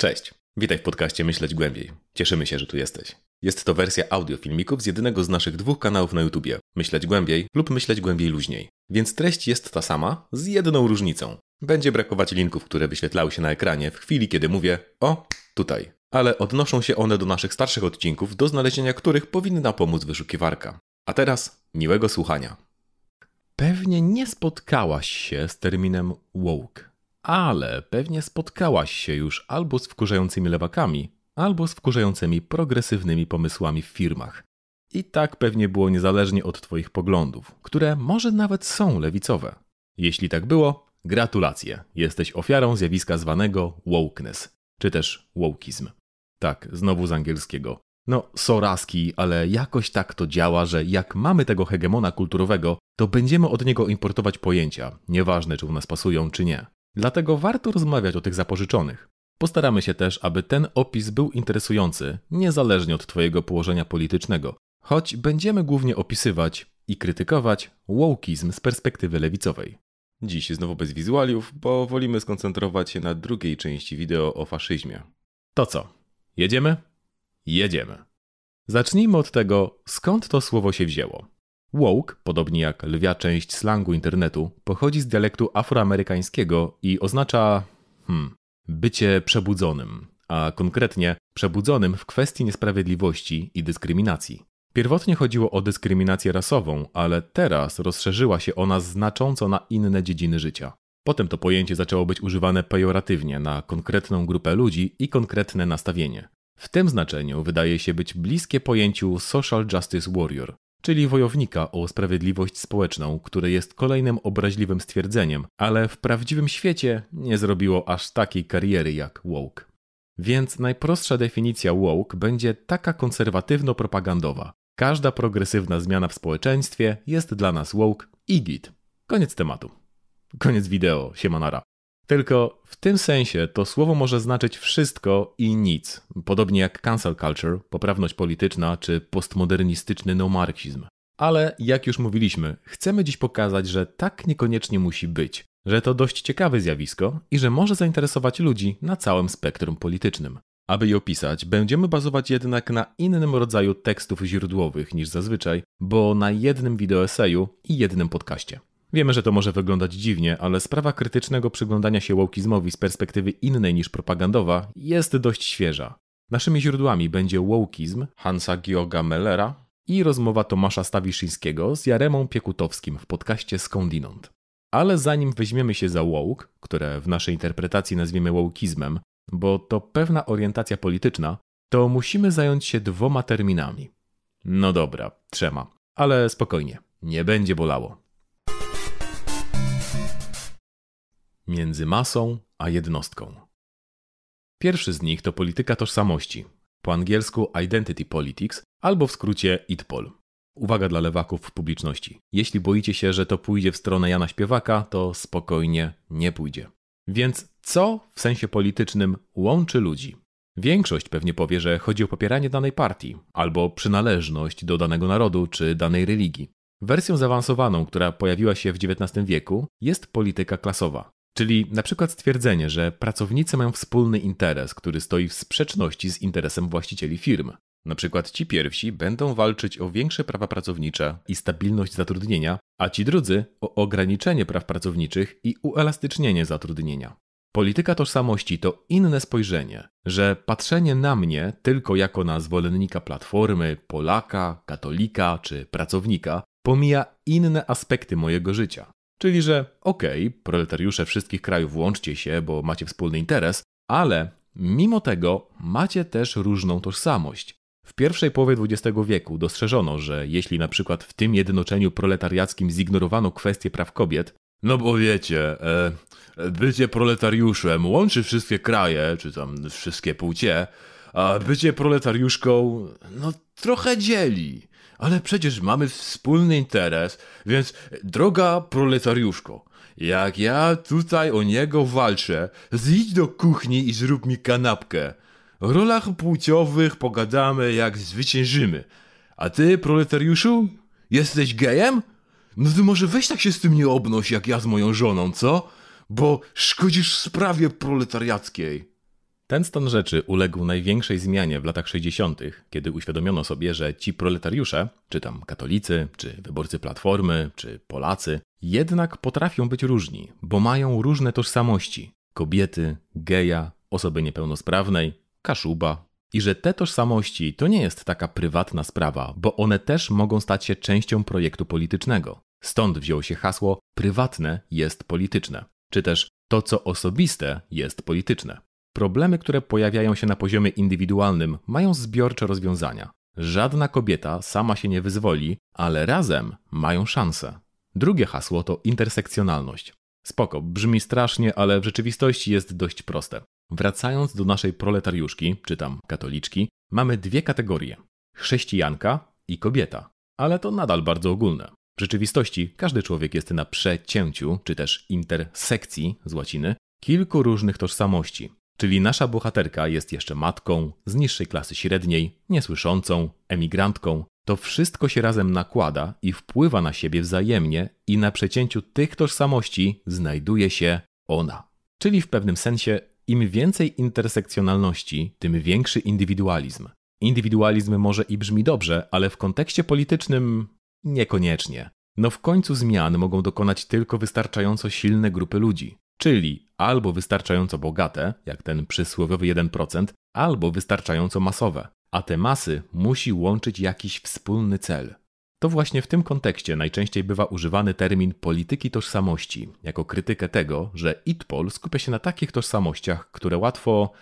Cześć, witaj w podcaście Myśleć Głębiej. Cieszymy się, że tu jesteś. Jest to wersja audio filmików z jednego z naszych dwóch kanałów na YouTubie, Myśleć Głębiej lub Myśleć Głębiej Luźniej. Więc treść jest ta sama, z jedną różnicą. Będzie brakować linków, które wyświetlały się na ekranie w chwili, kiedy mówię o tutaj. Ale odnoszą się one do naszych starszych odcinków, do znalezienia których powinna pomóc wyszukiwarka. A teraz miłego słuchania. Pewnie nie spotkałaś się z terminem woke. Ale pewnie spotkałaś się już albo z wkurzającymi lewakami, albo z wkurzającymi progresywnymi pomysłami w firmach. I tak pewnie było niezależnie od twoich poglądów, które może nawet są lewicowe. Jeśli tak było, gratulacje, jesteś ofiarą zjawiska zwanego wokeness, czy też wokeizm. Tak, znowu z angielskiego. No, soraski, ale jakoś tak to działa, że jak mamy tego hegemona kulturowego, to będziemy od niego importować pojęcia, nieważne czy u nas pasują, czy nie. Dlatego warto rozmawiać o tych zapożyczonych. Postaramy się też, aby ten opis był interesujący, niezależnie od twojego położenia politycznego, choć będziemy głównie opisywać i krytykować wokeizm z perspektywy lewicowej. Dziś znowu bez wizualiów, bo wolimy skoncentrować się na drugiej części wideo o faszyzmie. To co? Jedziemy? Jedziemy. Zacznijmy od tego, skąd to słowo się wzięło. Woke, podobnie jak lwia część slangu internetu, pochodzi z dialektu afroamerykańskiego i oznacza bycie przebudzonym, a konkretnie przebudzonym w kwestii niesprawiedliwości i dyskryminacji. Pierwotnie chodziło o dyskryminację rasową, ale teraz rozszerzyła się ona znacząco na inne dziedziny życia. Potem to pojęcie zaczęło być używane pejoratywnie na konkretną grupę ludzi i konkretne nastawienie. W tym znaczeniu wydaje się być bliskie pojęciu social justice warrior, czyli wojownika o sprawiedliwość społeczną, które jest kolejnym obraźliwym stwierdzeniem, ale w prawdziwym świecie nie zrobiło aż takiej kariery jak woke. Więc najprostsza definicja woke będzie taka konserwatywno-propagandowa. Każda progresywna zmiana w społeczeństwie jest dla nas woke i git. Koniec tematu. Koniec wideo, siemanara. Tylko w tym sensie to słowo może znaczyć wszystko i nic, podobnie jak cancel culture, poprawność polityczna czy postmodernistyczny neomarksizm. Ale jak już mówiliśmy, chcemy dziś pokazać, że tak niekoniecznie musi być, że to dość ciekawe zjawisko i że może zainteresować ludzi na całym spektrum politycznym. Aby je opisać, będziemy bazować jednak na innym rodzaju tekstów źródłowych niż zazwyczaj, bo na jednym wideoeseju i jednym podcaście. Wiemy, że to może wyglądać dziwnie, ale sprawa krytycznego przyglądania się wokeizmowi z perspektywy innej niż propagandowa jest dość świeża. Naszymi źródłami będzie wokeizm Hansa Georga Mellera i rozmowa Tomasza Stawiszyńskiego z Jaremą Piekutowskim w podcaście Skądinąd. Ale zanim weźmiemy się za woke, które w naszej interpretacji nazwiemy wokeizmem, bo to pewna orientacja polityczna, to musimy zająć się dwoma terminami. No dobra, trzema, ale spokojnie, nie będzie bolało. Między masą a jednostką. Pierwszy z nich to polityka tożsamości, po angielsku identity politics, albo w skrócie IDPOL. Uwaga dla lewaków w publiczności. Jeśli boicie się, że to pójdzie w stronę Jana Śpiewaka, to spokojnie nie pójdzie. Więc co w sensie politycznym łączy ludzi? Większość pewnie powie, że chodzi o popieranie danej partii, albo przynależność do danego narodu czy danej religii. Wersją zaawansowaną, która pojawiła się w XIX wieku, jest polityka klasowa. Czyli na przykład stwierdzenie, że pracownicy mają wspólny interes, który stoi w sprzeczności z interesem właścicieli firm. Na przykład ci pierwsi będą walczyć o większe prawa pracownicze i stabilność zatrudnienia, a ci drudzy o ograniczenie praw pracowniczych i uelastycznienie zatrudnienia. Polityka tożsamości to inne spojrzenie, że patrzenie na mnie tylko jako na zwolennika Platformy, Polaka, katolika czy pracownika pomija inne aspekty mojego życia. Czyli, że proletariusze wszystkich krajów łączcie się, bo macie wspólny interes, ale mimo tego macie też różną tożsamość. W pierwszej połowie XX wieku dostrzeżono, że jeśli na przykład w tym jednoczeniu proletariackim zignorowano kwestię praw kobiet, no bo wiecie, bycie proletariuszem łączy wszystkie kraje, czy tam wszystkie płcie, a bycie proletariuszką, no trochę dzieli. Ale przecież mamy wspólny interes, więc droga proletariuszko, jak ja tutaj o niego walczę, zjedź do kuchni i zrób mi kanapkę. O rolach płciowych pogadamy jak zwyciężymy. A ty, proletariuszu, jesteś gejem? No to może weź tak się z tym nie obnoś jak ja z moją żoną, co? Bo szkodzisz sprawie proletariackiej. Ten stan rzeczy uległ największej zmianie w latach 60., kiedy uświadomiono sobie, że ci proletariusze, czy tam katolicy, czy wyborcy Platformy, czy Polacy, jednak potrafią być różni, bo mają różne tożsamości. Kobiety, geja, osoby niepełnosprawnej, kaszuba. I że te tożsamości to nie jest taka prywatna sprawa, bo one też mogą stać się częścią projektu politycznego. Stąd wzięło się hasło prywatne jest polityczne, czy też to, co osobiste jest polityczne. Problemy, które pojawiają się na poziomie indywidualnym, mają zbiorcze rozwiązania. Żadna kobieta sama się nie wyzwoli, ale razem mają szansę. Drugie hasło to intersekcjonalność. Spoko, brzmi strasznie, ale w rzeczywistości jest dość proste. Wracając do naszej proletariuszki, czy tam katoliczki, mamy dwie kategorie. Chrześcijanka i kobieta. Ale to nadal bardzo ogólne. W rzeczywistości każdy człowiek jest na przecięciu, czy też intersekcji z łaciny, kilku różnych tożsamości. Czyli nasza bohaterka jest jeszcze matką, z niższej klasy średniej, niesłyszącą, emigrantką. To wszystko się razem nakłada i wpływa na siebie wzajemnie i na przecięciu tych tożsamości znajduje się ona. Czyli w pewnym sensie im więcej intersekcjonalności, tym większy indywidualizm. Indywidualizm może i brzmi dobrze, ale w kontekście politycznym niekoniecznie. No w końcu zmian mogą dokonać tylko wystarczająco silne grupy ludzi. Czyli albo wystarczająco bogate, jak ten przysłowiowy 1%, albo wystarczająco masowe. A te masy musi łączyć jakiś wspólny cel. To właśnie w tym kontekście najczęściej bywa używany termin polityki tożsamości, jako krytykę tego, że ITPOL skupia się na takich tożsamościach, które łatwo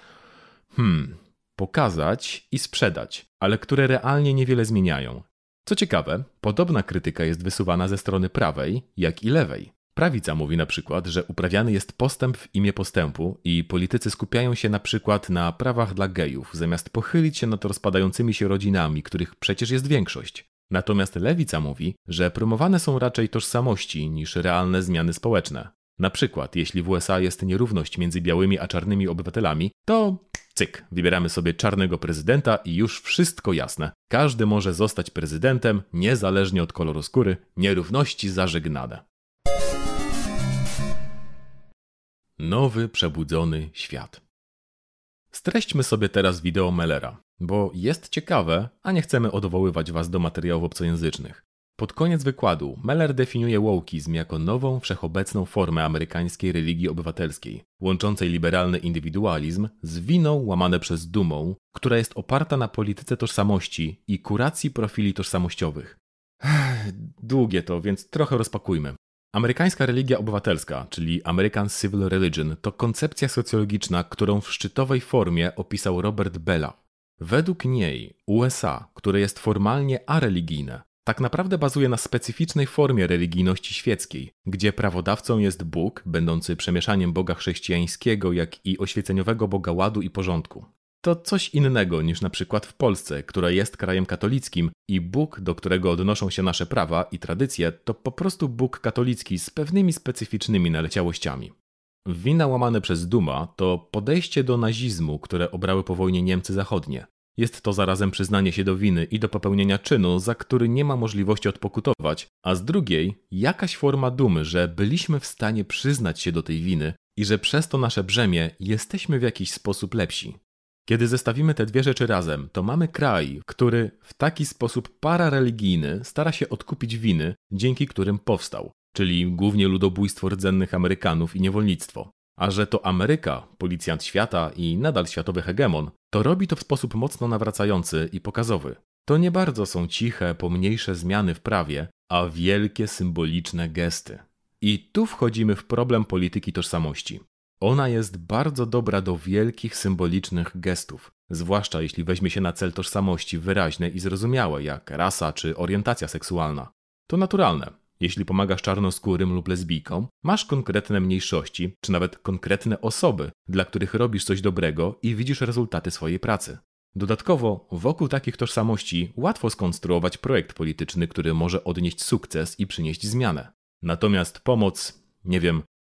pokazać i sprzedać, ale które realnie niewiele zmieniają. Co ciekawe, podobna krytyka jest wysuwana ze strony prawej, jak i lewej. Prawica mówi na przykład, że uprawiany jest postęp w imię postępu i politycy skupiają się na przykład na prawach dla gejów, zamiast pochylić się nad rozpadającymi się rodzinami, których przecież jest większość. Natomiast lewica mówi, że promowane są raczej tożsamości niż realne zmiany społeczne. Na przykład, jeśli w USA jest nierówność między białymi a czarnymi obywatelami, to cyk, wybieramy sobie czarnego prezydenta i już wszystko jasne. Każdy może zostać prezydentem, niezależnie od koloru skóry, nierówności zażegnane. Nowy, przebudzony świat. Streśćmy sobie teraz wideo Mellera, bo jest ciekawe, a nie chcemy odwoływać Was do materiałów obcojęzycznych. Pod koniec wykładu Meller definiuje wokeizm jako nową, wszechobecną formę amerykańskiej religii obywatelskiej, łączącej liberalny indywidualizm z winą łamane przez dumą, która jest oparta na polityce tożsamości i kuracji profili tożsamościowych. Długie to, więc trochę rozpakujmy. Amerykańska religia obywatelska, czyli American Civil Religion, to koncepcja socjologiczna, którą w szczytowej formie opisał Robert Bellah. Według niej USA, które jest formalnie areligijne, tak naprawdę bazuje na specyficznej formie religijności świeckiej, gdzie prawodawcą jest Bóg, będący przemieszaniem Boga chrześcijańskiego, jak i oświeceniowego Boga ładu i porządku. To coś innego niż na przykład w Polsce, która jest krajem katolickim i Bóg, do którego odnoszą się nasze prawa i tradycje, to po prostu Bóg katolicki z pewnymi specyficznymi naleciałościami. Wina łamane przez duma to podejście do nazizmu, które obrały po wojnie Niemcy zachodnie. Jest to zarazem przyznanie się do winy i do popełnienia czynu, za który nie ma możliwości odpokutować, a z drugiej jakaś forma dumy, że byliśmy w stanie przyznać się do tej winy i że przez to nasze brzemię jesteśmy w jakiś sposób lepsi. Kiedy zestawimy te dwie rzeczy razem, to mamy kraj, który w taki sposób parareligijny stara się odkupić winy, dzięki którym powstał, czyli głównie ludobójstwo rdzennych Amerykanów i niewolnictwo. A że to Ameryka, policjant świata i nadal światowy hegemon, to robi to w sposób mocno nawracający i pokazowy. To nie bardzo są ciche, pomniejsze zmiany w prawie, a wielkie, symboliczne gesty. I tu wchodzimy w problem polityki tożsamości. Ona jest bardzo dobra do wielkich, symbolicznych gestów, zwłaszcza jeśli weźmie się na cel tożsamości wyraźne i zrozumiałe, jak rasa czy orientacja seksualna. To naturalne. Jeśli pomagasz czarnoskórym lub lesbijkom, masz konkretne mniejszości, czy nawet konkretne osoby, dla których robisz coś dobrego i widzisz rezultaty swojej pracy. Dodatkowo, wokół takich tożsamości łatwo skonstruować projekt polityczny, który może odnieść sukces i przynieść zmianę. Natomiast pomoc,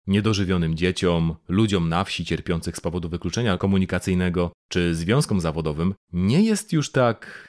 niedożywionym dzieciom, ludziom na wsi cierpiących z powodu wykluczenia komunikacyjnego czy związkom zawodowym nie jest już tak,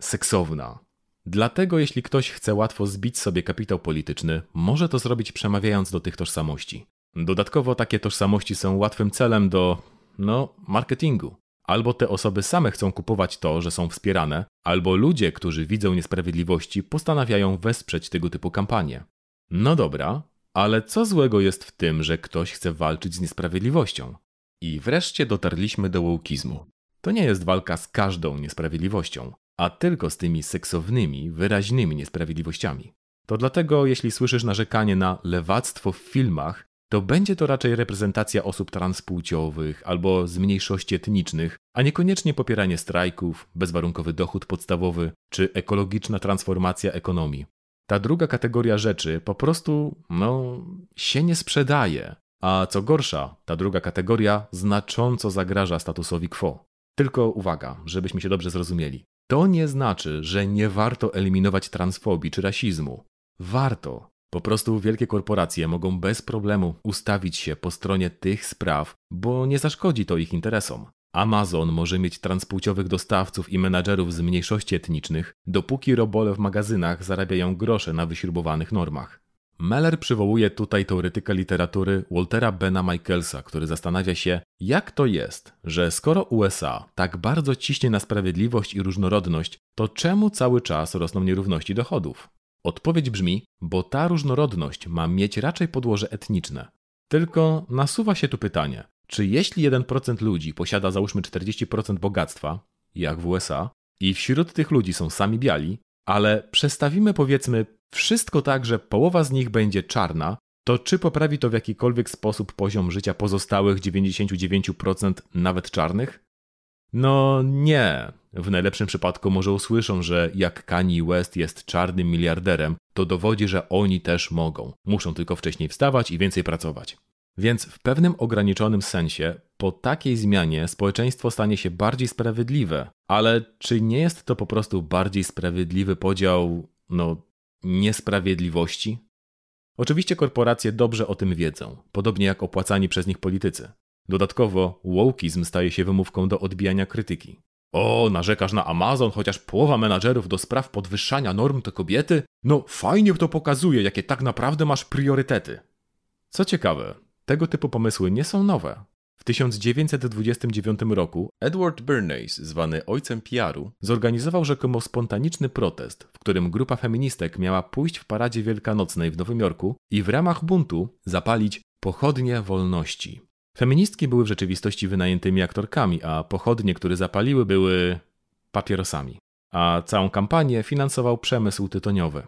seksowna. Dlatego jeśli ktoś chce łatwo zbić sobie kapitał polityczny, może to zrobić przemawiając do tych tożsamości. Dodatkowo takie tożsamości są łatwym celem do no, marketingu. Albo te osoby same chcą kupować to, że są wspierane, albo ludzie, którzy widzą niesprawiedliwości, postanawiają wesprzeć tego typu kampanie. No dobra, ale co złego jest w tym, że ktoś chce walczyć z niesprawiedliwością? I wreszcie dotarliśmy do wołkizmu. To nie jest walka z każdą niesprawiedliwością, a tylko z tymi seksownymi, wyraźnymi niesprawiedliwościami. To dlatego, jeśli słyszysz narzekanie na lewactwo w filmach, to będzie to raczej reprezentacja osób transpłciowych albo z mniejszości etnicznych, a niekoniecznie popieranie strajków, bezwarunkowy dochód podstawowy czy ekologiczna transformacja ekonomii. Ta druga kategoria rzeczy po prostu, no, się nie sprzedaje. A co gorsza, ta druga kategoria znacząco zagraża statusowi quo. Tylko uwaga, żebyśmy się dobrze zrozumieli. To nie znaczy, że nie warto eliminować transfobii czy rasizmu. Warto. Po prostu wielkie korporacje mogą bez problemu ustawić się po stronie tych spraw, bo nie zaszkodzi to ich interesom. Amazon może mieć transpłciowych dostawców i menadżerów z mniejszości etnicznych, dopóki robole w magazynach zarabiają grosze na wyśrubowanych normach. Meller przywołuje tutaj teoretyka literatury Waltera Bena Michaelsa, który zastanawia się, jak to jest, że skoro USA tak bardzo ciśnie na sprawiedliwość i różnorodność, to czemu cały czas rosną nierówności dochodów? Odpowiedź brzmi, bo ta różnorodność ma mieć raczej podłoże etniczne. Tylko nasuwa się tu pytanie, czy jeśli 1% ludzi posiada załóżmy 40% bogactwa, jak w USA, i wśród tych ludzi są sami biali, ale przestawimy powiedzmy wszystko tak, że połowa z nich będzie czarna, to czy poprawi to w jakikolwiek sposób poziom życia pozostałych 99% nawet czarnych? No nie. W najlepszym przypadku może usłyszą, że jak Kanye West jest czarnym miliarderem, to dowodzi, że oni też mogą. Muszą tylko wcześniej wstawać i więcej pracować. Więc w pewnym ograniczonym sensie po takiej zmianie społeczeństwo stanie się bardziej sprawiedliwe. Ale czy nie jest to po prostu bardziej sprawiedliwy podział, no, niesprawiedliwości? Oczywiście korporacje dobrze o tym wiedzą, podobnie jak opłacani przez nich politycy. Dodatkowo wokeizm staje się wymówką do odbijania krytyki. O, narzekasz na Amazon, chociaż połowa menadżerów do spraw podwyższania norm to kobiety? No fajnie to pokazuje, jakie tak naprawdę masz priorytety. Co ciekawe, tego typu pomysły nie są nowe. W 1929 roku Edward Bernays, zwany ojcem PR-u, zorganizował rzekomo spontaniczny protest, w którym grupa feministek miała pójść w paradzie wielkanocnej w Nowym Jorku i w ramach buntu zapalić pochodnie wolności. Feministki były w rzeczywistości wynajętymi aktorkami, a pochodnie, które zapaliły, były papierosami. A całą kampanię finansował przemysł tytoniowy.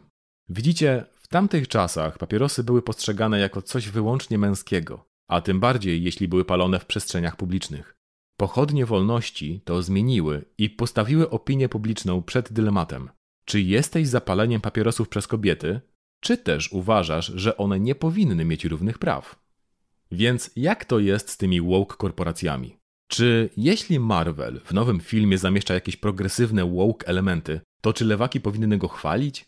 Widzicie, w tamtych czasach papierosy były postrzegane jako coś wyłącznie męskiego, a tym bardziej jeśli były palone w przestrzeniach publicznych. Pochodnie wolności to zmieniły i postawiły opinię publiczną przed dylematem. Czy jesteś za paleniem papierosów przez kobiety, czy też uważasz, że one nie powinny mieć równych praw? Więc jak to jest z tymi woke korporacjami? Czy jeśli Marvel w nowym filmie zamieszcza jakieś progresywne woke elementy, to czy lewaki powinny go chwalić?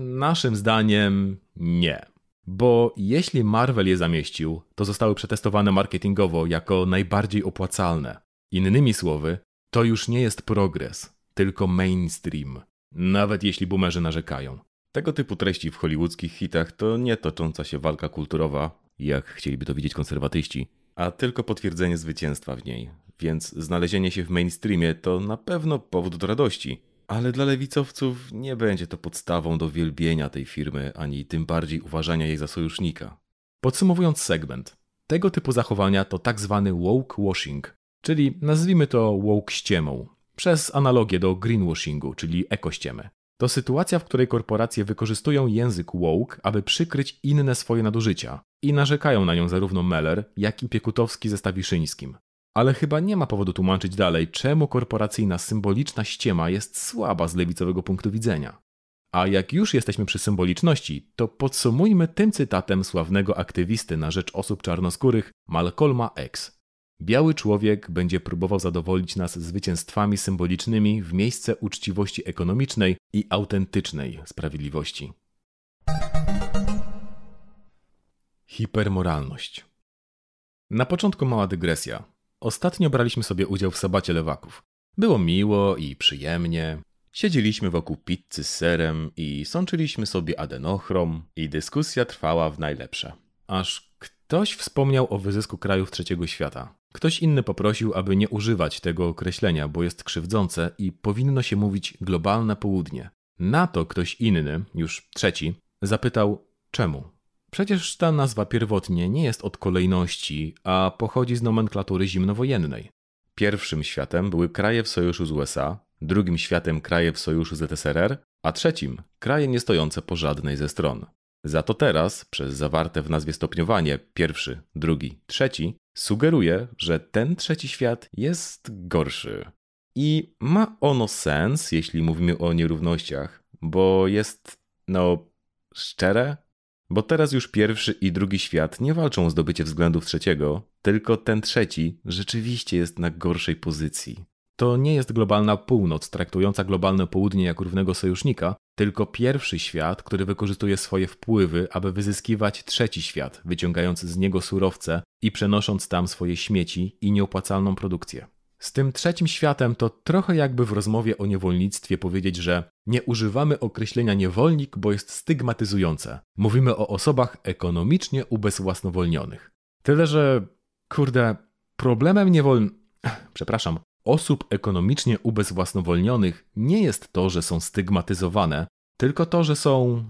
Naszym zdaniem nie. Bo jeśli Marvel je zamieścił, to zostały przetestowane marketingowo jako najbardziej opłacalne. Innymi słowy, to już nie jest progres, tylko mainstream. Nawet jeśli boomerzy narzekają. Tego typu treści w hollywoodzkich hitach to nie tocząca się walka kulturowa, jak chcieliby to widzieć konserwatyści, a tylko potwierdzenie zwycięstwa w niej. Więc znalezienie się w mainstreamie to na pewno powód do radości, ale dla lewicowców nie będzie to podstawą do wielbienia tej firmy, ani tym bardziej uważania jej za sojusznika. Podsumowując segment, tego typu zachowania to tak zwany woke washing, czyli nazwijmy to woke ściemą, przez analogię do greenwashingu, czyli ekościemy. To sytuacja, w której korporacje wykorzystują język woke, aby przykryć inne swoje nadużycia i narzekają na nią zarówno Meller, jak i Piekutowski ze Stawiszyńskim. Ale chyba nie ma powodu tłumaczyć dalej, czemu korporacyjna symboliczna ściema jest słaba z lewicowego punktu widzenia. A jak już jesteśmy przy symboliczności, to podsumujmy tym cytatem sławnego aktywisty na rzecz osób czarnoskórych Malcolma X. Biały człowiek będzie próbował zadowolić nas zwycięstwami symbolicznymi w miejsce uczciwości ekonomicznej i autentycznej sprawiedliwości. Hipermoralność. Na początku mała dygresja. Ostatnio braliśmy sobie udział w sabacie lewaków. Było miło i przyjemnie. Siedzieliśmy wokół pizzy z serem i sączyliśmy sobie adenochrom i dyskusja trwała w najlepsze. Aż Ktoś wspomniał o wyzysku krajów trzeciego świata. Ktoś inny poprosił, aby nie używać tego określenia, bo jest krzywdzące i powinno się mówić globalne południe. Na to ktoś inny, już trzeci, zapytał czemu? Przecież ta nazwa pierwotnie nie jest od kolejności, a pochodzi z nomenklatury zimnowojennej. Pierwszym światem były kraje w sojuszu z USA, drugim światem kraje w sojuszu ZSRR, a trzecim kraje nie stojące po żadnej ze stron. Za to teraz, przez zawarte w nazwie stopniowanie pierwszy, drugi, trzeci, sugeruje, że ten trzeci świat jest gorszy. I ma ono sens, jeśli mówimy o nierównościach, bo jest, szczere. Bo teraz już pierwszy i drugi świat nie walczą o zdobycie względów trzeciego, tylko ten trzeci rzeczywiście jest na gorszej pozycji. To nie jest globalna północ traktująca globalne południe jak równego sojusznika, tylko pierwszy świat, który wykorzystuje swoje wpływy, aby wyzyskiwać trzeci świat, wyciągając z niego surowce i przenosząc tam swoje śmieci i nieopłacalną produkcję. Z tym trzecim światem to trochę jakby w rozmowie o niewolnictwie powiedzieć, że nie używamy określenia niewolnik, bo jest stygmatyzujące. Mówimy o osobach ekonomicznie ubezwłasnowolnionych. Tyle, że problemem osób ekonomicznie ubezwłasnowolnionych nie jest to, że są stygmatyzowane, tylko to, że są,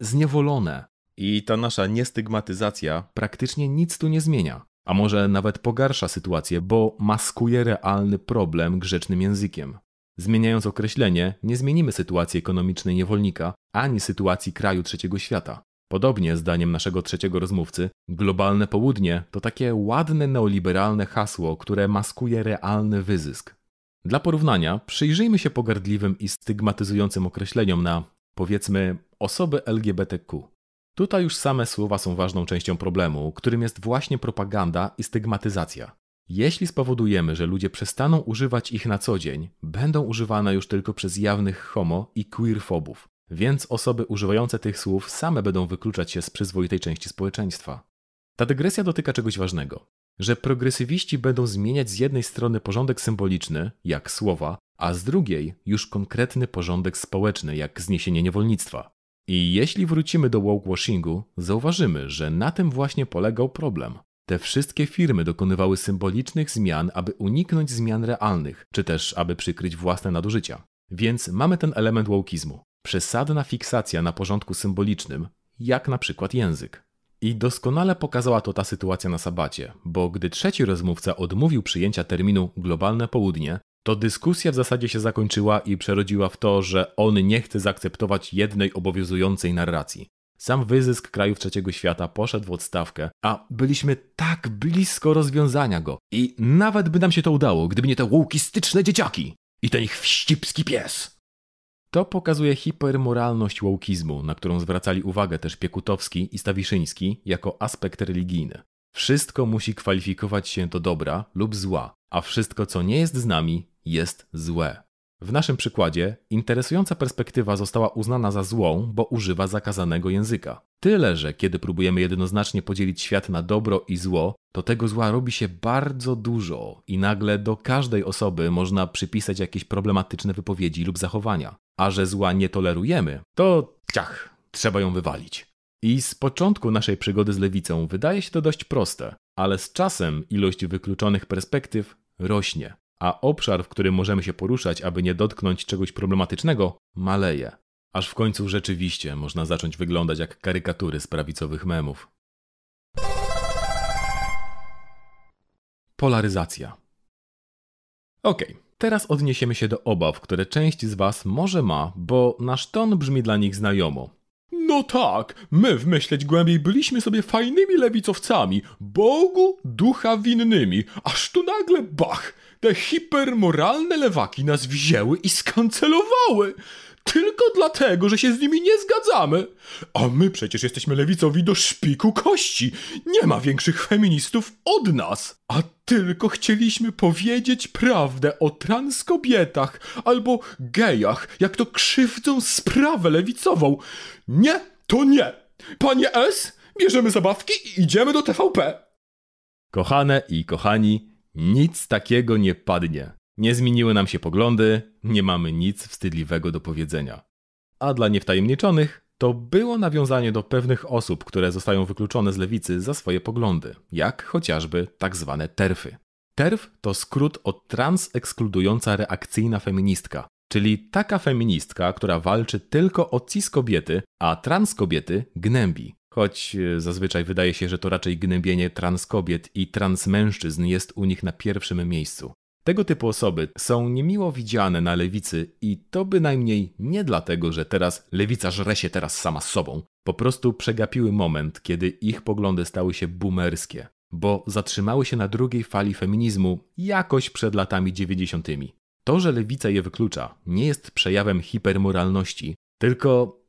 zniewolone. I ta nasza niestygmatyzacja praktycznie nic tu nie zmienia. A może nawet pogarsza sytuację, bo maskuje realny problem grzecznym językiem. Zmieniając określenie, nie zmienimy sytuacji ekonomicznej niewolnika, ani sytuacji kraju trzeciego świata. Podobnie, zdaniem naszego trzeciego rozmówcy, globalne południe to takie ładne neoliberalne hasło, które maskuje realny wyzysk. Dla porównania przyjrzyjmy się pogardliwym i stygmatyzującym określeniom na, powiedzmy, osoby LGBTQ. Tutaj już same słowa są ważną częścią problemu, którym jest właśnie propaganda i stygmatyzacja. Jeśli spowodujemy, że ludzie przestaną używać ich na co dzień, będą używane już tylko przez jawnych homo i queerfobów, więc osoby używające tych słów same będą wykluczać się z przyzwoitej części społeczeństwa. Ta dygresja dotyka czegoś ważnego, że progresywiści będą zmieniać z jednej strony porządek symboliczny, jak słowa, a z drugiej już konkretny porządek społeczny, jak zniesienie niewolnictwa. I jeśli wrócimy do wokewashingu, zauważymy, że na tym właśnie polegał problem. Te wszystkie firmy dokonywały symbolicznych zmian, aby uniknąć zmian realnych, czy też aby przykryć własne nadużycia. Więc mamy ten element wokeizmu. Przesadna fiksacja na porządku symbolicznym, jak na przykład język. I doskonale pokazała to ta sytuacja na sabacie, bo gdy trzeci rozmówca odmówił przyjęcia terminu globalne południe, to dyskusja w zasadzie się zakończyła i przerodziła w to, że on nie chce zaakceptować jednej obowiązującej narracji. Sam wyzysk krajów trzeciego świata poszedł w odstawkę, a byliśmy tak blisko rozwiązania go. I nawet by nam się to udało, gdyby nie te wokeistyczne dzieciaki i ten ich wścibski pies. To pokazuje hipermoralność wokeizmu, na którą zwracali uwagę też Piekutowski i Stawiszyński jako aspekt religijny. Wszystko musi kwalifikować się do dobra lub zła, a wszystko, co nie jest z nami, jest złe. W naszym przykładzie interesująca perspektywa została uznana za złą, bo używa zakazanego języka. Tyle, że kiedy próbujemy jednoznacznie podzielić świat na dobro i zło, to tego zła robi się bardzo dużo i nagle do każdej osoby można przypisać jakieś problematyczne wypowiedzi lub zachowania. A że zła nie tolerujemy, to ciach, trzeba ją wywalić. I z początku naszej przygody z lewicą wydaje się to dość proste, ale z czasem ilość wykluczonych perspektyw rośnie, a obszar, w którym możemy się poruszać, aby nie dotknąć czegoś problematycznego, maleje. Aż w końcu rzeczywiście można zacząć wyglądać jak karykatury z prawicowych memów. Polaryzacja. Okej, teraz odniesiemy się do obaw, które część z Was może ma, bo nasz ton brzmi dla nich znajomo. No tak, my w Myśleć Głębiej byliśmy sobie fajnymi lewicowcami, Bogu ducha winnymi, aż tu nagle bach, te hipermoralne lewaki nas wzięły i skancelowały, tylko dlatego, że się z nimi nie zgadzamy. A my przecież jesteśmy lewicowi do szpiku kości, nie ma większych feministów od nas. A tylko chcieliśmy powiedzieć prawdę o transkobietach albo gejach, jak to krzywdzą sprawę lewicową. Nie, to nie. Panie S, bierzemy zabawki i idziemy do TVP. Kochane i kochani, nic takiego nie padnie. Nie zmieniły nam się poglądy, nie mamy nic wstydliwego do powiedzenia. A dla niewtajemniczonych to było nawiązanie do pewnych osób, które zostają wykluczone z lewicy za swoje poglądy, jak chociażby tak zwane terfy. TERF to skrót od transekskludująca reakcyjna feministka, czyli taka feministka, która walczy tylko o cis kobiety, a trans kobiety gnębi. Choć zazwyczaj wydaje się, że to raczej gnębienie trans kobiet i trans mężczyzn jest u nich na pierwszym miejscu. Tego typu osoby są niemiło widziane na lewicy i to bynajmniej nie dlatego, że teraz lewica żre się teraz sama z sobą. Po prostu przegapiły moment, kiedy ich poglądy stały się boomerskie, bo zatrzymały się na drugiej fali feminizmu jakoś przed latami 90. To, że lewica je wyklucza, nie jest przejawem hipermoralności, tylko,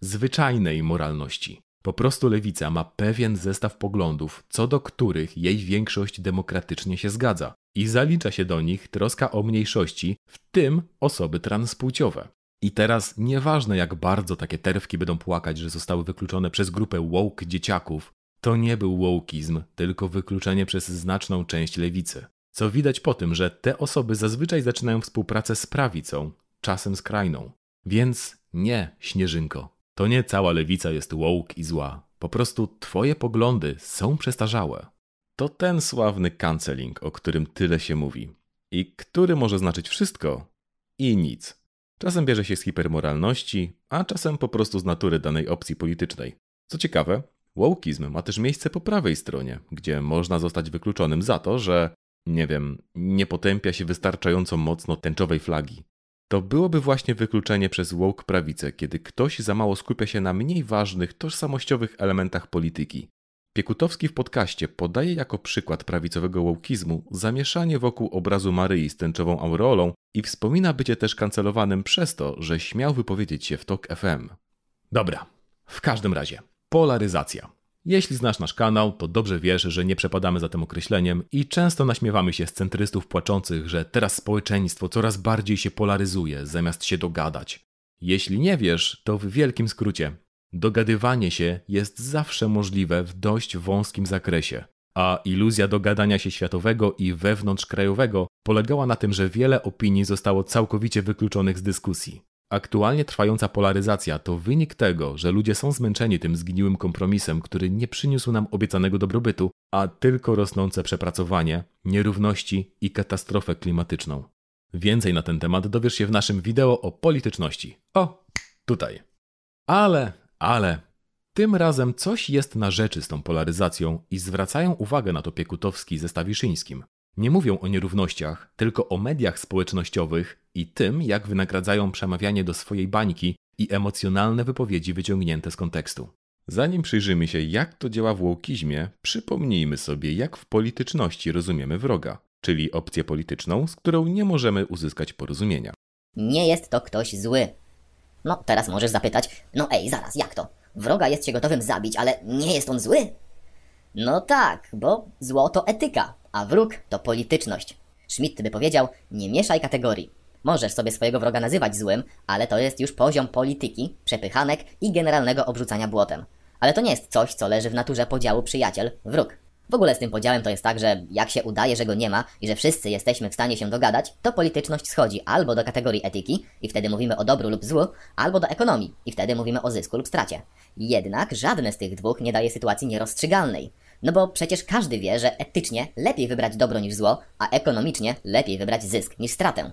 zwyczajnej moralności. Po prostu lewica ma pewien zestaw poglądów, co do których jej większość demokratycznie się zgadza i zalicza się do nich troska o mniejszości, w tym osoby transpłciowe. I teraz nieważne jak bardzo takie terfki będą płakać, że zostały wykluczone przez grupę woke dzieciaków, to nie był wokeizm, tylko wykluczenie przez znaczną część lewicy. Co widać po tym, że te osoby zazwyczaj zaczynają współpracę z prawicą, czasem skrajną. Więc nie, Śnieżynko, to nie cała lewica jest woke i zła. Po prostu twoje poglądy są przestarzałe. To ten sławny canceling, o którym tyle się mówi. I który może znaczyć wszystko i nic. Czasem bierze się z hipermoralności, a czasem po prostu z natury danej opcji politycznej. Co ciekawe, wokeizm ma też miejsce po prawej stronie, gdzie można zostać wykluczonym za to, że, nie potępia się wystarczająco mocno tęczowej flagi. To byłoby właśnie wykluczenie przez woke prawicę, kiedy ktoś za mało skupia się na mniej ważnych, tożsamościowych elementach polityki. Piekutowski w podcaście podaje jako przykład prawicowego wokeizmu zamieszanie wokół obrazu Maryi z tęczową aureolą i wspomina bycie też kancelowanym przez to, że śmiał wypowiedzieć się w TOK FM. Dobra, w każdym razie. Polaryzacja. Jeśli znasz nasz kanał, to dobrze wiesz, że nie przepadamy za tym określeniem i często naśmiewamy się z centrystów płaczących, że teraz społeczeństwo coraz bardziej się polaryzuje, zamiast się dogadać. Jeśli nie wiesz, to w wielkim skrócie. Dogadywanie się jest zawsze możliwe w dość wąskim zakresie, a iluzja dogadania się światowego i wewnątrzkrajowego polegała na tym, że wiele opinii zostało całkowicie wykluczonych z dyskusji. Aktualnie trwająca polaryzacja to wynik tego, że ludzie są zmęczeni tym zgniłym kompromisem, który nie przyniósł nam obiecanego dobrobytu, a tylko rosnące przepracowanie, nierówności i katastrofę klimatyczną. Więcej na ten temat dowiesz się w naszym wideo o polityczności. O, tutaj. Ale, tym razem coś jest na rzeczy z tą polaryzacją i zwracają uwagę na to Piekutowski ze Stawiszyńskim. Nie mówią o nierównościach, tylko o mediach społecznościowych i tym, jak wynagradzają przemawianie do swojej bańki i emocjonalne wypowiedzi wyciągnięte z kontekstu. Zanim przyjrzymy się, jak to działa w wokeizmie, przypomnijmy sobie, jak w polityczności rozumiemy wroga, czyli opcję polityczną, z którą nie możemy uzyskać porozumienia. Nie jest to ktoś zły. Teraz możesz zapytać, zaraz, jak to? Wroga jest się gotowym zabić, ale nie jest on zły? Tak, bo zło to etyka, a wróg to polityczność. Schmidt by powiedział, nie mieszaj kategorii. Możesz sobie swojego wroga nazywać złym, ale to jest już poziom polityki, przepychanek i generalnego obrzucania błotem. Ale to nie jest coś, co leży w naturze podziału przyjaciel-wróg. W ogóle z tym podziałem to jest tak, że jak się udaje, że go nie ma i że wszyscy jesteśmy w stanie się dogadać, to polityczność schodzi albo do kategorii etyki i wtedy mówimy o dobru lub złu, albo do ekonomii i wtedy mówimy o zysku lub stracie. Jednak żadne z tych dwóch nie daje sytuacji nierozstrzygalnej. Bo przecież każdy wie, że etycznie lepiej wybrać dobro niż zło, a ekonomicznie lepiej wybrać zysk niż stratę.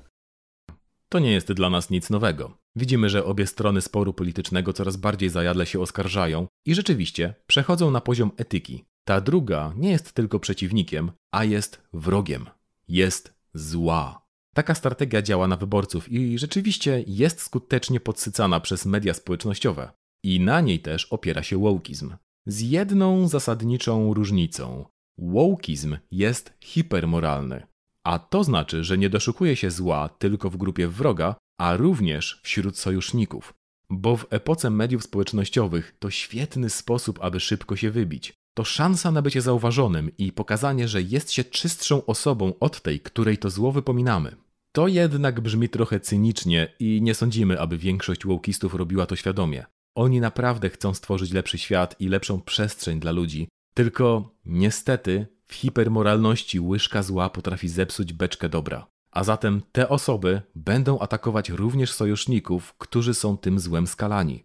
To nie jest dla nas nic nowego. Widzimy, że obie strony sporu politycznego coraz bardziej zajadle się oskarżają i rzeczywiście przechodzą na poziom etyki. Ta druga nie jest tylko przeciwnikiem, a jest wrogiem. Jest zła. Taka strategia działa na wyborców i rzeczywiście jest skutecznie podsycana przez media społecznościowe. I na niej też opiera się wokeizm. Z jedną zasadniczą różnicą. Wokeizm jest hipermoralny. A to znaczy, że nie doszukuje się zła tylko w grupie wroga, a również wśród sojuszników. Bo w epoce mediów społecznościowych to świetny sposób, aby szybko się wybić. To szansa na bycie zauważonym i pokazanie, że jest się czystszą osobą od tej, której to zło wypominamy. To jednak brzmi trochę cynicznie i nie sądzimy, aby większość wokistów robiła to świadomie. Oni naprawdę chcą stworzyć lepszy świat i lepszą przestrzeń dla ludzi. Tylko niestety w hipermoralności łyżka zła potrafi zepsuć beczkę dobra. A zatem te osoby będą atakować również sojuszników, którzy są tym złem skalani.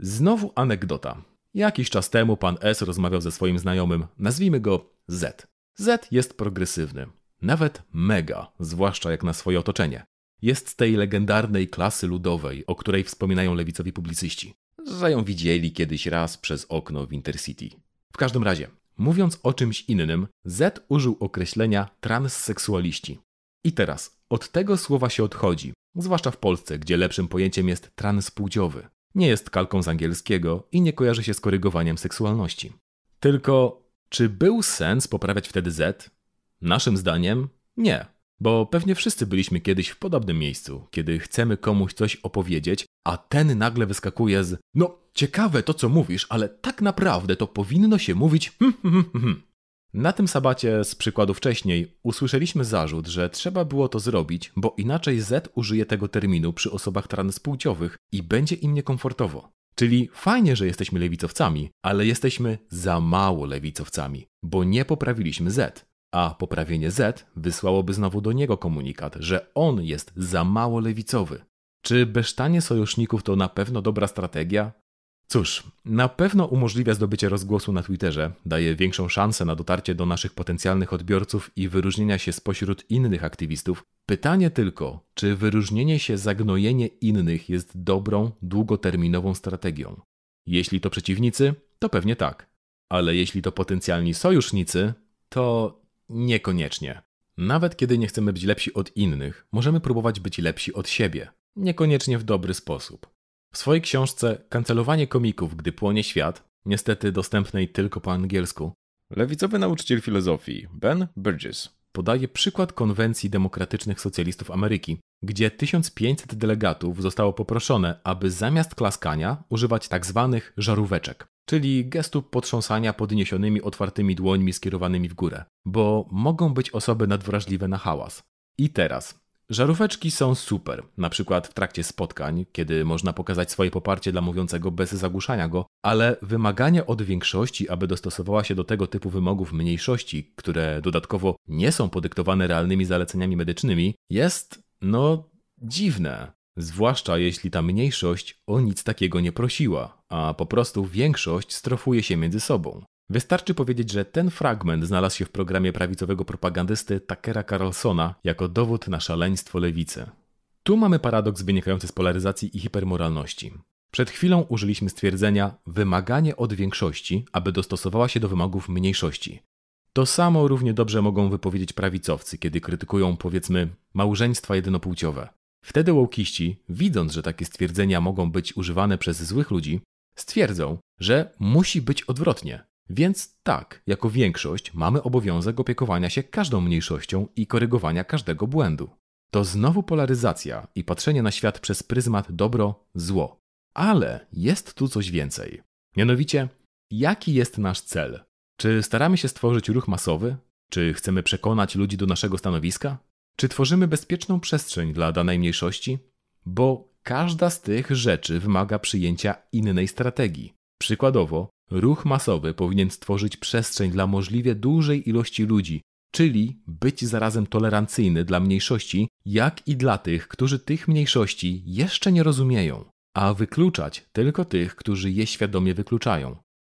Znowu anegdota. Jakiś czas temu pan S rozmawiał ze swoim znajomym, nazwijmy go Z. Z jest progresywny, nawet mega, zwłaszcza jak na swoje otoczenie. Jest z tej legendarnej klasy ludowej, o której wspominają lewicowi publicyści, że ją widzieli kiedyś raz przez okno w Intercity. W każdym razie, mówiąc o czymś innym, Z użył określenia transseksualiści. I teraz, od tego słowa się odchodzi, zwłaszcza w Polsce, gdzie lepszym pojęciem jest transpłciowy. Nie jest kalką z angielskiego i nie kojarzy się z korygowaniem seksualności. Tylko, czy był sens poprawiać wtedy Z? Naszym zdaniem nie, bo pewnie wszyscy byliśmy kiedyś w podobnym miejscu, kiedy chcemy komuś coś opowiedzieć, a ten nagle wyskakuje z no, ciekawe to co mówisz, ale tak naprawdę to powinno się mówić Na tym sabacie z przykładu wcześniej usłyszeliśmy zarzut, że trzeba było to zrobić, bo inaczej Z użyje tego terminu przy osobach transpłciowych i będzie im niekomfortowo. Czyli fajnie, że jesteśmy lewicowcami, ale jesteśmy za mało lewicowcami, bo nie poprawiliśmy Z. A poprawienie Z wysłałoby znowu do niego komunikat, że on jest za mało lewicowy. Czy besztanie sojuszników to na pewno dobra strategia? Cóż, na pewno umożliwia zdobycie rozgłosu na Twitterze, daje większą szansę na dotarcie do naszych potencjalnych odbiorców i wyróżnienia się spośród innych aktywistów. Pytanie tylko, czy wyróżnienie się za gnojenie innych jest dobrą, długoterminową strategią? Jeśli to przeciwnicy, to pewnie tak. Ale jeśli to potencjalni sojusznicy, to niekoniecznie. Nawet kiedy nie chcemy być lepsi od innych, możemy próbować być lepsi od siebie. Niekoniecznie w dobry sposób. W swojej książce Kancelowanie komików, gdy płonie świat, niestety dostępnej tylko po angielsku, lewicowy nauczyciel filozofii Ben Burgess podaje przykład konwencji demokratycznych socjalistów Ameryki, gdzie 1500 delegatów zostało poproszone, aby zamiast klaskania używać tzw. żaróweczek, czyli gestu potrząsania podniesionymi otwartymi dłońmi skierowanymi w górę, bo mogą być osoby nadwrażliwe na hałas. I teraz... Żaróweczki są super, na przykład w trakcie spotkań, kiedy można pokazać swoje poparcie dla mówiącego bez zagłuszania go, ale wymaganie od większości, aby dostosowała się do tego typu wymogów mniejszości, które dodatkowo nie są podyktowane realnymi zaleceniami medycznymi, jest, dziwne. Zwłaszcza jeśli ta mniejszość o nic takiego nie prosiła, a po prostu większość strofuje się między sobą. Wystarczy powiedzieć, że ten fragment znalazł się w programie prawicowego propagandysty Tuckera Carlsona jako dowód na szaleństwo lewicy. Tu mamy paradoks wynikający z polaryzacji i hipermoralności. Przed chwilą użyliśmy stwierdzenia wymaganie od większości, aby dostosowała się do wymogów mniejszości. To samo równie dobrze mogą wypowiedzieć prawicowcy, kiedy krytykują, powiedzmy, małżeństwa jednopłciowe. Wtedy wokiści, widząc, że takie stwierdzenia mogą być używane przez złych ludzi, stwierdzą, że musi być odwrotnie. Więc tak, jako większość mamy obowiązek opiekowania się każdą mniejszością i korygowania każdego błędu. To znowu polaryzacja i patrzenie na świat przez pryzmat dobro-zło. Ale jest tu coś więcej. Mianowicie, jaki jest nasz cel? Czy staramy się stworzyć ruch masowy? Czy chcemy przekonać ludzi do naszego stanowiska? Czy tworzymy bezpieczną przestrzeń dla danej mniejszości? Bo każda z tych rzeczy wymaga przyjęcia innej strategii. Przykładowo, ruch masowy powinien stworzyć przestrzeń dla możliwie dużej ilości ludzi, czyli być zarazem tolerancyjny dla mniejszości, jak i dla tych, którzy tych mniejszości jeszcze nie rozumieją, a wykluczać tylko tych, którzy je świadomie wykluczają.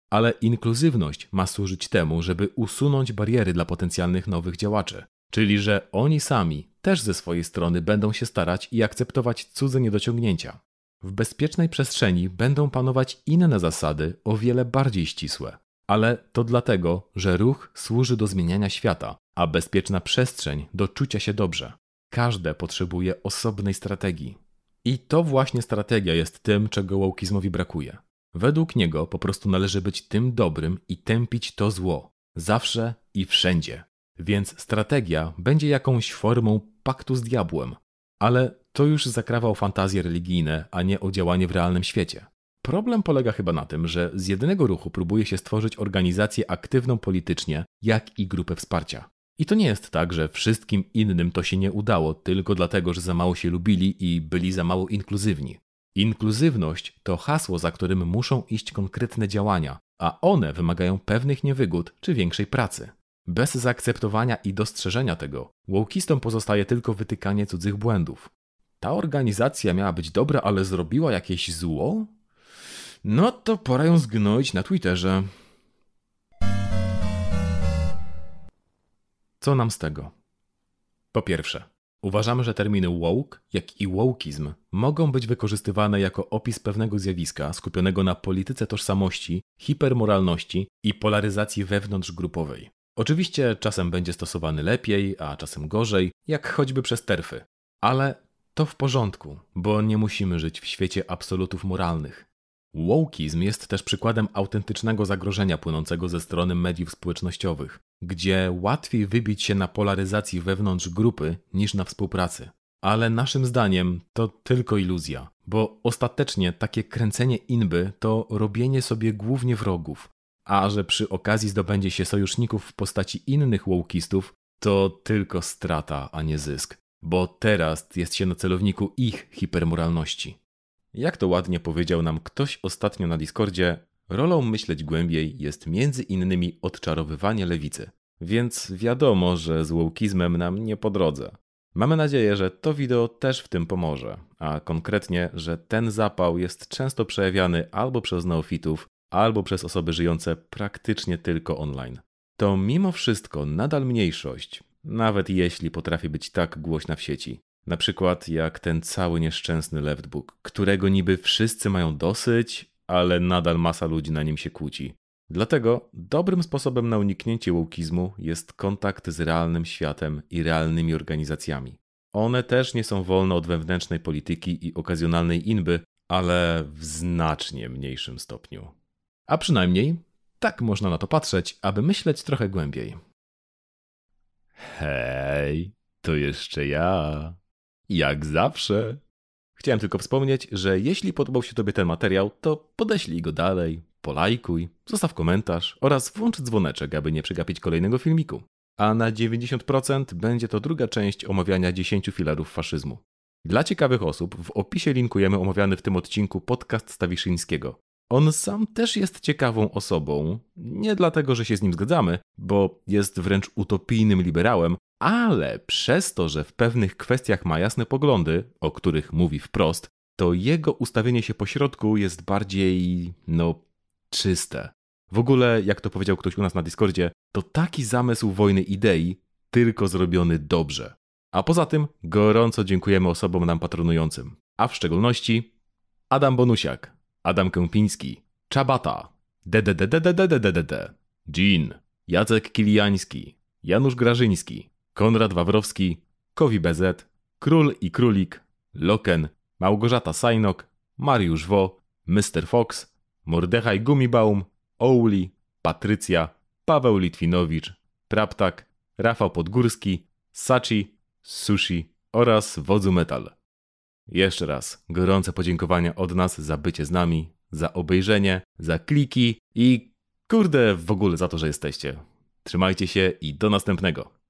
Ale inkluzywność ma służyć temu, żeby usunąć bariery dla potencjalnych nowych działaczy, czyli że oni sami też ze swojej strony będą się starać i akceptować cudze niedociągnięcia. W bezpiecznej przestrzeni będą panować inne zasady, o wiele bardziej ścisłe. Ale to dlatego, że ruch służy do zmieniania świata, a bezpieczna przestrzeń do czucia się dobrze. Każde potrzebuje osobnej strategii. I to właśnie strategia jest tym, czego wokeizmowi brakuje. Według niego po prostu należy być tym dobrym i tępić to zło. Zawsze i wszędzie. Więc strategia będzie jakąś formą paktu z diabłem. Ale to już zakrawa o fantazje religijne, a nie o działanie w realnym świecie. Problem polega chyba na tym, że z jednego ruchu próbuje się stworzyć organizację aktywną politycznie, jak i grupę wsparcia. I to nie jest tak, że wszystkim innym to się nie udało tylko dlatego, że za mało się lubili i byli za mało inkluzywni. Inkluzywność to hasło, za którym muszą iść konkretne działania, a one wymagają pewnych niewygód czy większej pracy. Bez zaakceptowania i dostrzeżenia tego, wokeistom pozostaje tylko wytykanie cudzych błędów. Ta organizacja miała być dobra, ale zrobiła jakieś zło? no to pora ją zgnoić na Twitterze. Co nam z tego? Po pierwsze, uważamy, że terminy woke, jak i wokeizm mogą być wykorzystywane jako opis pewnego zjawiska skupionego na polityce tożsamości, hipermoralności i polaryzacji wewnątrzgrupowej. Oczywiście czasem będzie stosowany lepiej, a czasem gorzej, jak choćby przez terfy. Ale to w porządku, bo nie musimy żyć w świecie absolutów moralnych. Wokeizm jest też przykładem autentycznego zagrożenia płynącego ze strony mediów społecznościowych, gdzie łatwiej wybić się na polaryzacji wewnątrz grupy niż na współpracy. Ale naszym zdaniem to tylko iluzja, bo ostatecznie takie kręcenie inby to robienie sobie głównie wrogów, a że przy okazji zdobędzie się sojuszników w postaci innych wokeistów, to tylko strata, a nie zysk, bo teraz jest się na celowniku ich hipermoralności. Jak to ładnie powiedział nam ktoś ostatnio na Discordzie, rolą Myśleć Głębiej jest między innymi odczarowywanie lewicy. Więc wiadomo, że z wokeizmem nam nie po drodze. Mamy nadzieję, że to wideo też w tym pomoże, a konkretnie, że ten zapał jest często przejawiany albo przez neofitów, albo przez osoby żyjące praktycznie tylko online. To mimo wszystko nadal mniejszość, nawet jeśli potrafi być tak głośna w sieci. Na przykład jak ten cały nieszczęsny leftbook, którego niby wszyscy mają dosyć, ale nadal masa ludzi na nim się kłóci. Dlatego dobrym sposobem na uniknięcie wokeizmu jest kontakt z realnym światem i realnymi organizacjami. One też nie są wolne od wewnętrznej polityki i okazjonalnej inby, ale w znacznie mniejszym stopniu. A przynajmniej tak można na to patrzeć, aby myśleć trochę głębiej. Hej, to jeszcze ja. Jak zawsze. Chciałem tylko wspomnieć, że jeśli podobał się Tobie ten materiał, to podeślij go dalej, polajkuj, zostaw komentarz oraz włącz dzwoneczek, aby nie przegapić kolejnego filmiku. A na 90% będzie to druga część omawiania 10 filarów faszyzmu. Dla ciekawych osób w opisie linkujemy omawiany w tym odcinku podcast Stawiszyńskiego. On sam też jest ciekawą osobą, nie dlatego, że się z nim zgadzamy, bo jest wręcz utopijnym liberałem, ale przez to, że w pewnych kwestiach ma jasne poglądy, o których mówi wprost, to jego ustawienie się pośrodku jest bardziej, czyste. W ogóle, jak to powiedział ktoś u nas na Discordzie, to taki zamysł wojny idei, tylko zrobiony dobrze. A poza tym gorąco dziękujemy osobom nam patronującym, a w szczególności Adam Bonusiak, Adam Kępiński, Czabata, DDDDDDDDD, Jean, Jacek Kilijański, Janusz Grażyński, Konrad Wawrowski, Kowi BZ, Król i Królik, Loken, Małgorzata Sajnok, Mariusz Wo, Mr. Fox, Mordechaj Gumibaum, Ouli, Patrycja, Paweł Litwinowicz, Praptak, Rafał Podgórski, Sachi, Sushi oraz Wodzu Metal. Jeszcze raz gorące podziękowania od nas za bycie z nami, za obejrzenie, za kliki i w ogóle za to, że jesteście. Trzymajcie się i do następnego.